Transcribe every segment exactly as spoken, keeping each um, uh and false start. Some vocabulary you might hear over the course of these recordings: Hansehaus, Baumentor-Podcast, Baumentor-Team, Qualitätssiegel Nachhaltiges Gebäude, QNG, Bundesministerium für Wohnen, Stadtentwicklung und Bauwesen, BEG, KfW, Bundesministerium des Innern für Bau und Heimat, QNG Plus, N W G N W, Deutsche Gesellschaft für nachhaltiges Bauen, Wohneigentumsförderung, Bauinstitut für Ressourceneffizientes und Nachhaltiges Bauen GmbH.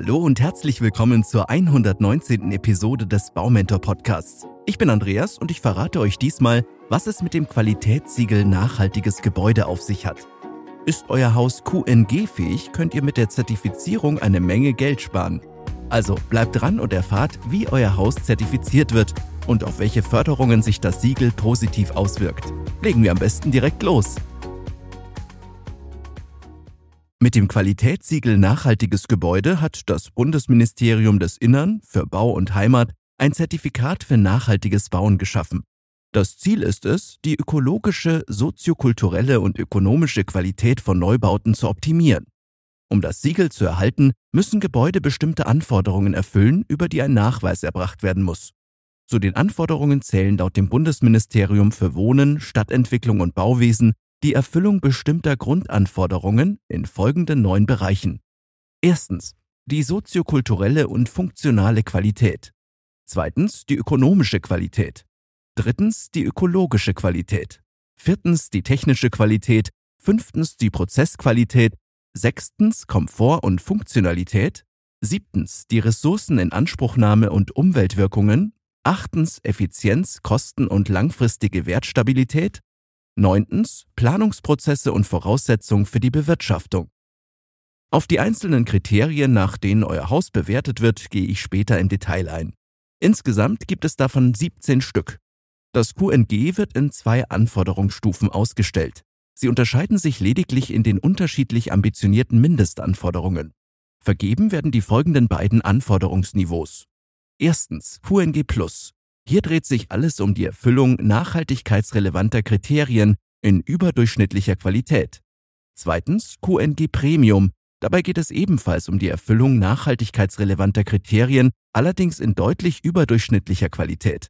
Hallo und herzlich willkommen zur hundertneunzehnten Episode des Baumentor-Podcasts. Ich bin Andreas und ich verrate euch diesmal, was es mit dem Qualitätssiegel Nachhaltiges Gebäude auf sich hat. Ist euer Haus Q N G-fähig, könnt ihr mit der Zertifizierung eine Menge Geld sparen. Also bleibt dran und erfahrt, wie euer Haus zertifiziert wird und auf welche Förderungen sich das Siegel positiv auswirkt. Legen wir am besten direkt los! Mit dem Qualitätssiegel Nachhaltiges Gebäude hat das Bundesministerium des Innern für Bau und Heimat ein Zertifikat für nachhaltiges Bauen geschaffen. Das Ziel ist es, die ökologische, soziokulturelle und ökonomische Qualität von Neubauten zu optimieren. Um das Siegel zu erhalten, müssen Gebäude bestimmte Anforderungen erfüllen, über die ein Nachweis erbracht werden muss. Zu den Anforderungen zählen laut dem Bundesministerium für Wohnen, Stadtentwicklung und Bauwesen die Erfüllung bestimmter Grundanforderungen in folgenden neun Bereichen. Erstens, die soziokulturelle und funktionale Qualität. Zweitens, die ökonomische Qualität. Drittens, die ökologische Qualität. Viertens, die technische Qualität. Fünftens, die Prozessqualität. Sechstens, Komfort und Funktionalität. Siebtens, die Ressourceninanspruchnahme und Umweltwirkungen. Achtens, Effizienz, Kosten und langfristige Wertstabilität. Neuntens, Planungsprozesse und Voraussetzungen für die Bewirtschaftung. Auf die einzelnen Kriterien, nach denen euer Haus bewertet wird, gehe ich später im Detail ein. Insgesamt gibt es davon siebzehn Stück. Das Q N G wird in zwei Anforderungsstufen ausgestellt. Sie unterscheiden sich lediglich in den unterschiedlich ambitionierten Mindestanforderungen. Vergeben werden die folgenden beiden Anforderungsniveaus. Erstens, Q N G Plus. Hier dreht sich alles um die Erfüllung nachhaltigkeitsrelevanter Kriterien in überdurchschnittlicher Qualität. Zweitens, Q N G Premium. Dabei geht es ebenfalls um die Erfüllung nachhaltigkeitsrelevanter Kriterien, allerdings in deutlich überdurchschnittlicher Qualität.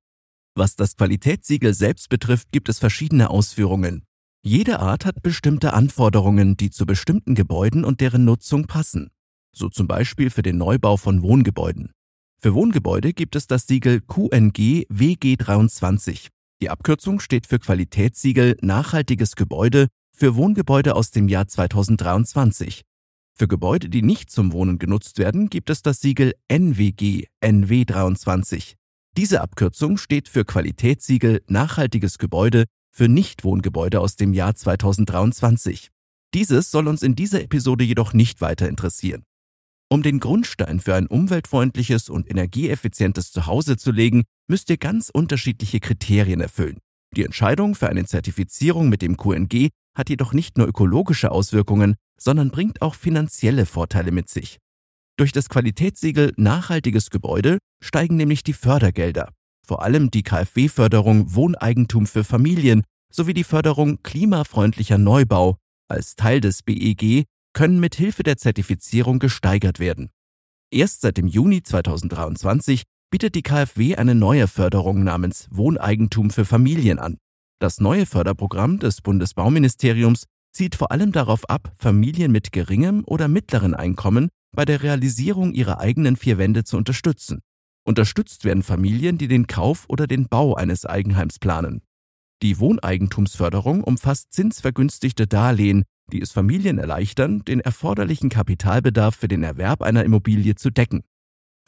Was das Qualitätssiegel selbst betrifft, gibt es verschiedene Ausführungen. Jede Art hat bestimmte Anforderungen, die zu bestimmten Gebäuden und deren Nutzung passen. So zum Beispiel für den Neubau von Wohngebäuden. Für Wohngebäude gibt es das Siegel Q N G W G dreiundzwanzig. Die Abkürzung steht für Qualitätssiegel Nachhaltiges Gebäude für Wohngebäude aus dem Jahr zweitausenddreiundzwanzig. Für Gebäude, die nicht zum Wohnen genutzt werden, gibt es das Siegel N W G N W dreiundzwanzig. Diese Abkürzung steht für Qualitätssiegel Nachhaltiges Gebäude für Nichtwohngebäude aus dem Jahr zweitausenddreiundzwanzig. Dieses soll uns in dieser Episode jedoch nicht weiter interessieren. Um den Grundstein für ein umweltfreundliches und energieeffizientes Zuhause zu legen, müsst ihr ganz unterschiedliche Kriterien erfüllen. Die Entscheidung für eine Zertifizierung mit dem Q N G hat jedoch nicht nur ökologische Auswirkungen, sondern bringt auch finanzielle Vorteile mit sich. Durch das Qualitätssiegel Nachhaltiges Gebäude steigen nämlich die Fördergelder, vor allem die K f W-Förderung Wohneigentum für Familien sowie die Förderung klimafreundlicher Neubau als Teil des B E G können mit Hilfe der Zertifizierung gesteigert werden. Erst seit dem Juni zweitausenddreiundzwanzig bietet die K f W eine neue Förderung namens Wohneigentum für Familien an. Das neue Förderprogramm des Bundesbauministeriums zielt vor allem darauf ab, Familien mit geringem oder mittleren Einkommen bei der Realisierung ihrer eigenen vier Wände zu unterstützen. Unterstützt werden Familien, die den Kauf oder den Bau eines Eigenheims planen. Die Wohneigentumsförderung umfasst zinsvergünstigte Darlehen, die es Familien erleichtern, den erforderlichen Kapitalbedarf für den Erwerb einer Immobilie zu decken.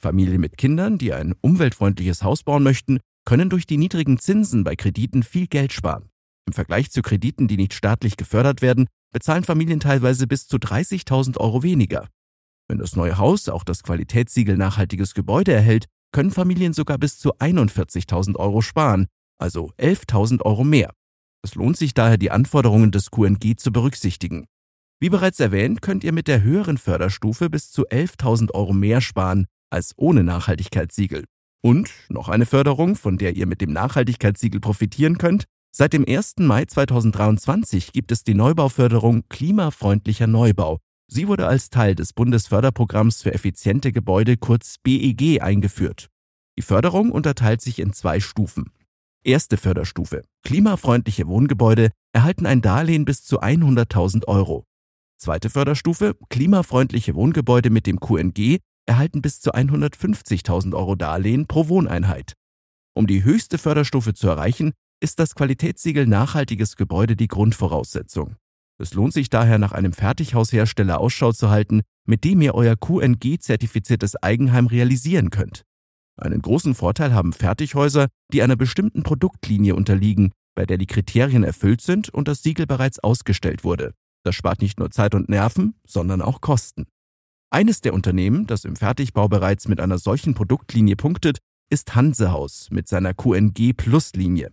Familien mit Kindern, die ein umweltfreundliches Haus bauen möchten, können durch die niedrigen Zinsen bei Krediten viel Geld sparen. Im Vergleich zu Krediten, die nicht staatlich gefördert werden, bezahlen Familien teilweise bis zu dreißigtausend Euro weniger. Wenn das neue Haus auch das Qualitätssiegel Nachhaltiges Gebäude erhält, können Familien sogar bis zu einundvierzigtausend Euro sparen, also elftausend Euro mehr. Es lohnt sich daher, die Anforderungen des Q N G zu berücksichtigen. Wie bereits erwähnt, könnt ihr mit der höheren Förderstufe bis zu elftausend Euro mehr sparen als ohne Nachhaltigkeitssiegel. Und noch eine Förderung, von der ihr mit dem Nachhaltigkeitssiegel profitieren könnt. Seit dem ersten Mai zweitausenddreiundzwanzig gibt es die Neubauförderung Klimafreundlicher Neubau. Sie wurde als Teil des Bundesförderprogramms für effiziente Gebäude, kurz B E G, eingeführt. Die Förderung unterteilt sich in zwei Stufen. Erste Förderstufe. Klimafreundliche Wohngebäude erhalten ein Darlehen bis zu hunderttausend Euro. Zweite Förderstufe. Klimafreundliche Wohngebäude mit dem Q N G erhalten bis zu hundertfünfzigtausend Euro Darlehen pro Wohneinheit. Um die höchste Förderstufe zu erreichen, ist das Qualitätssiegel Nachhaltiges Gebäude die Grundvoraussetzung. Es lohnt sich daher, nach einem Fertighaushersteller Ausschau zu halten, mit dem ihr euer Q N G-zertifiziertes Eigenheim realisieren könnt. Einen großen Vorteil haben Fertighäuser, die einer bestimmten Produktlinie unterliegen, bei der die Kriterien erfüllt sind und das Siegel bereits ausgestellt wurde. Das spart nicht nur Zeit und Nerven, sondern auch Kosten. Eines der Unternehmen, das im Fertigbau bereits mit einer solchen Produktlinie punktet, ist Hansehaus mit seiner Q N G-Plus-Linie.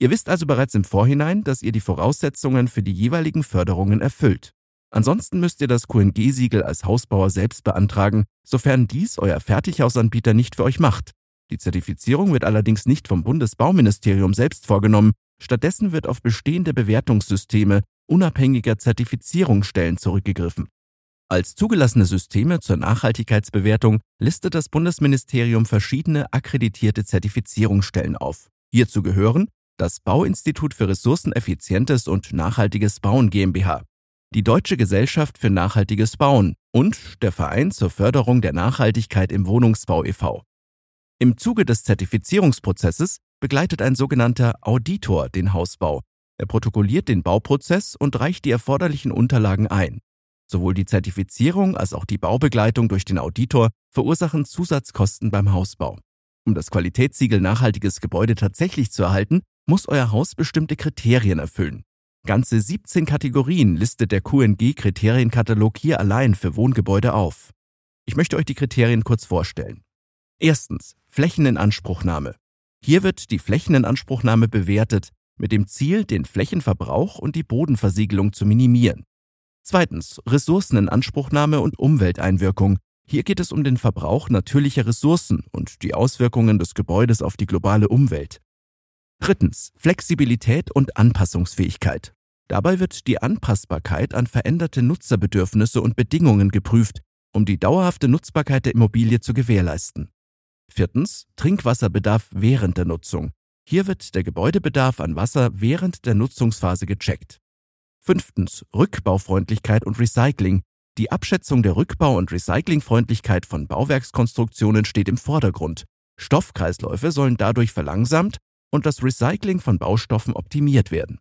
Ihr wisst also bereits im Vorhinein, dass ihr die Voraussetzungen für die jeweiligen Förderungen erfüllt. Ansonsten müsst ihr das Q N G-Siegel als Hausbauer selbst beantragen, sofern dies euer Fertighausanbieter nicht für euch macht. Die Zertifizierung wird allerdings nicht vom Bundesbauministerium selbst vorgenommen, stattdessen wird auf bestehende Bewertungssysteme unabhängiger Zertifizierungsstellen zurückgegriffen. Als zugelassene Systeme zur Nachhaltigkeitsbewertung listet das Bundesministerium verschiedene akkreditierte Zertifizierungsstellen auf. Hierzu gehören das Bauinstitut für Ressourceneffizientes und Nachhaltiges Bauen GmbH, die Deutsche Gesellschaft für nachhaltiges Bauen und der Verein zur Förderung der Nachhaltigkeit im Wohnungsbau e V Im Zuge des Zertifizierungsprozesses begleitet ein sogenannter Auditor den Hausbau. Er protokolliert den Bauprozess und reicht die erforderlichen Unterlagen ein. Sowohl die Zertifizierung als auch die Baubegleitung durch den Auditor verursachen Zusatzkosten beim Hausbau. Um das Qualitätssiegel Nachhaltiges Gebäude tatsächlich zu erhalten, muss euer Haus bestimmte Kriterien erfüllen. Ganze siebzehn Kategorien listet der Q N G-Kriterienkatalog hier allein für Wohngebäude auf. Ich möchte euch die Kriterien kurz vorstellen. Erstens, Flächeninanspruchnahme. Hier wird die Flächeninanspruchnahme bewertet, mit dem Ziel, den Flächenverbrauch und die Bodenversiegelung zu minimieren. Zweitens, Ressourceninanspruchnahme und Umwelteinwirkung. Hier geht es um den Verbrauch natürlicher Ressourcen und die Auswirkungen des Gebäudes auf die globale Umwelt. Drittens, Flexibilität und Anpassungsfähigkeit. Dabei wird die Anpassbarkeit an veränderte Nutzerbedürfnisse und Bedingungen geprüft, um die dauerhafte Nutzbarkeit der Immobilie zu gewährleisten. Viertens, Trinkwasserbedarf während der Nutzung. Hier wird der Gebäudebedarf an Wasser während der Nutzungsphase gecheckt. Fünftens, Rückbaufreundlichkeit und Recycling. Die Abschätzung der Rückbau- und Recyclingfreundlichkeit von Bauwerkskonstruktionen steht im Vordergrund. Stoffkreisläufe sollen dadurch verlangsamt und das Recycling von Baustoffen optimiert werden.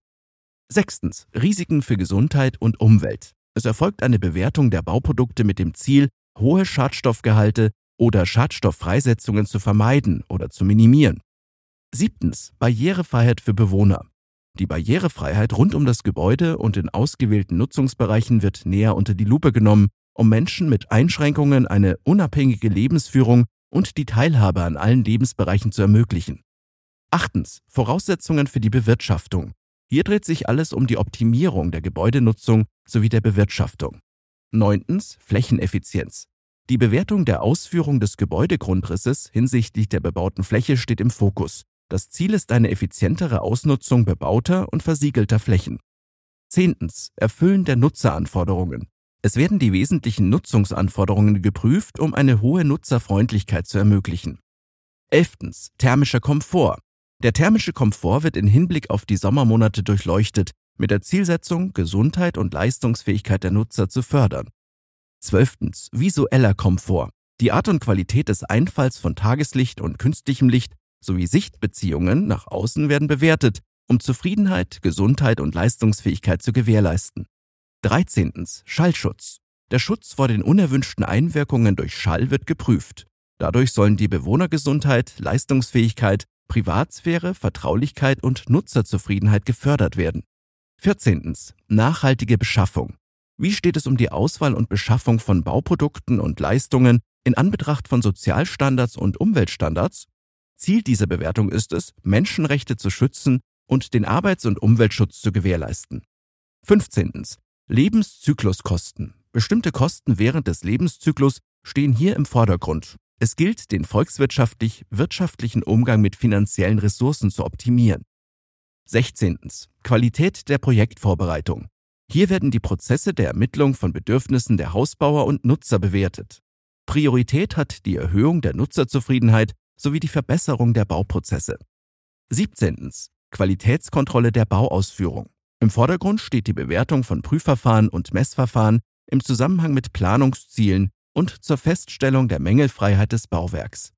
Sechstens, Risiken für Gesundheit und Umwelt. Es erfolgt eine Bewertung der Bauprodukte mit dem Ziel, hohe Schadstoffgehalte oder Schadstofffreisetzungen zu vermeiden oder zu minimieren. Siebtens, Barrierefreiheit für Bewohner. Die Barrierefreiheit rund um das Gebäude und in ausgewählten Nutzungsbereichen wird näher unter die Lupe genommen, um Menschen mit Einschränkungen eine unabhängige Lebensführung und die Teilhabe an allen Lebensbereichen zu ermöglichen. Achtens, Voraussetzungen für die Bewirtschaftung. Hier dreht sich alles um die Optimierung der Gebäudenutzung sowie der Bewirtschaftung. Neuntens, Flächeneffizienz. Die Bewertung der Ausführung des Gebäudegrundrisses hinsichtlich der bebauten Fläche steht im Fokus. Das Ziel ist eine effizientere Ausnutzung bebauter und versiegelter Flächen. Zehntens, Erfüllen der Nutzeranforderungen. Es werden die wesentlichen Nutzungsanforderungen geprüft, um eine hohe Nutzerfreundlichkeit zu ermöglichen. Elftens, Thermischer Komfort. Der thermische Komfort wird in Hinblick auf die Sommermonate durchleuchtet, mit der Zielsetzung, Gesundheit und Leistungsfähigkeit der Nutzer zu fördern. Zwölftens, Visueller Komfort. Die Art und Qualität des Einfalls von Tageslicht und künstlichem Licht sowie Sichtbeziehungen nach außen werden bewertet, um Zufriedenheit, Gesundheit und Leistungsfähigkeit zu gewährleisten. Dreizehntens, Schallschutz. Der Schutz vor den unerwünschten Einwirkungen durch Schall wird geprüft. Dadurch sollen die Bewohnergesundheit, Leistungsfähigkeit, Privatsphäre, Vertraulichkeit und Nutzerzufriedenheit gefördert werden. vierzehntens Nachhaltige Beschaffung. Wie steht es um die Auswahl und Beschaffung von Bauprodukten und Leistungen in Anbetracht von Sozialstandards und Umweltstandards? Ziel dieser Bewertung ist es, Menschenrechte zu schützen und den Arbeits- und Umweltschutz zu gewährleisten. fünfzehntens Lebenszykluskosten. Bestimmte Kosten während des Lebenszyklus stehen hier im Vordergrund. Es gilt, den volkswirtschaftlich-wirtschaftlichen Umgang mit finanziellen Ressourcen zu optimieren. sechzehntens Qualität der Projektvorbereitung. Hier werden die Prozesse der Ermittlung von Bedürfnissen der Hausbauer und Nutzer bewertet. Priorität hat die Erhöhung der Nutzerzufriedenheit sowie die Verbesserung der Bauprozesse. siebzehntens Qualitätskontrolle der Bauausführung. Im Vordergrund steht die Bewertung von Prüfverfahren und Messverfahren im Zusammenhang mit Planungszielen und zur Feststellung der Mängelfreiheit des Bauwerks.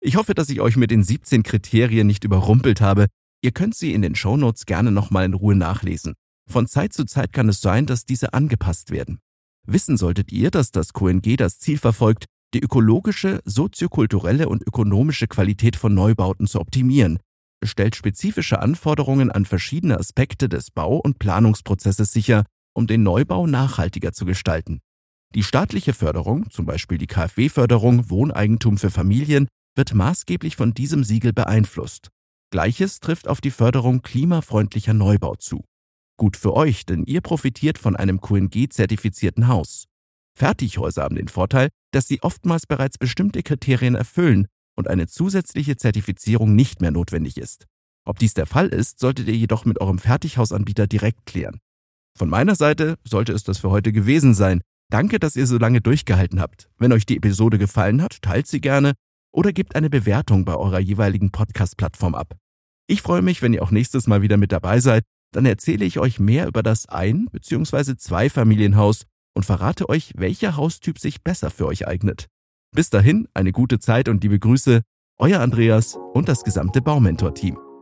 Ich hoffe, dass ich euch mit den siebzehn Kriterien nicht überrumpelt habe. Ihr könnt sie in den Shownotes gerne nochmal in Ruhe nachlesen. Von Zeit zu Zeit kann es sein, dass diese angepasst werden. Wissen solltet ihr, dass das Q N G das Ziel verfolgt, die ökologische, soziokulturelle und ökonomische Qualität von Neubauten zu optimieren, stellt spezifische Anforderungen an verschiedene Aspekte des Bau- und Planungsprozesses sicher, um den Neubau nachhaltiger zu gestalten. Die staatliche Förderung, zum Beispiel die K f W-Förderung Wohneigentum für Familien, wird maßgeblich von diesem Siegel beeinflusst. Gleiches trifft auf die Förderung klimafreundlicher Neubau zu. Gut für euch, denn ihr profitiert von einem Q N G-zertifizierten Haus. Fertighäuser haben den Vorteil, dass sie oftmals bereits bestimmte Kriterien erfüllen und eine zusätzliche Zertifizierung nicht mehr notwendig ist. Ob dies der Fall ist, solltet ihr jedoch mit eurem Fertighausanbieter direkt klären. Von meiner Seite sollte es das für heute gewesen sein. Danke, dass ihr so lange durchgehalten habt. Wenn euch die Episode gefallen hat, teilt sie gerne oder gebt eine Bewertung bei eurer jeweiligen Podcast-Plattform ab. Ich freue mich, wenn ihr auch nächstes Mal wieder mit dabei seid. Dann erzähle ich euch mehr über das Ein- bzw. Zweifamilienhaus und verrate euch, welcher Haustyp sich besser für euch eignet. Bis dahin, eine gute Zeit und liebe Grüße, euer Andreas und das gesamte Baumentor-Team.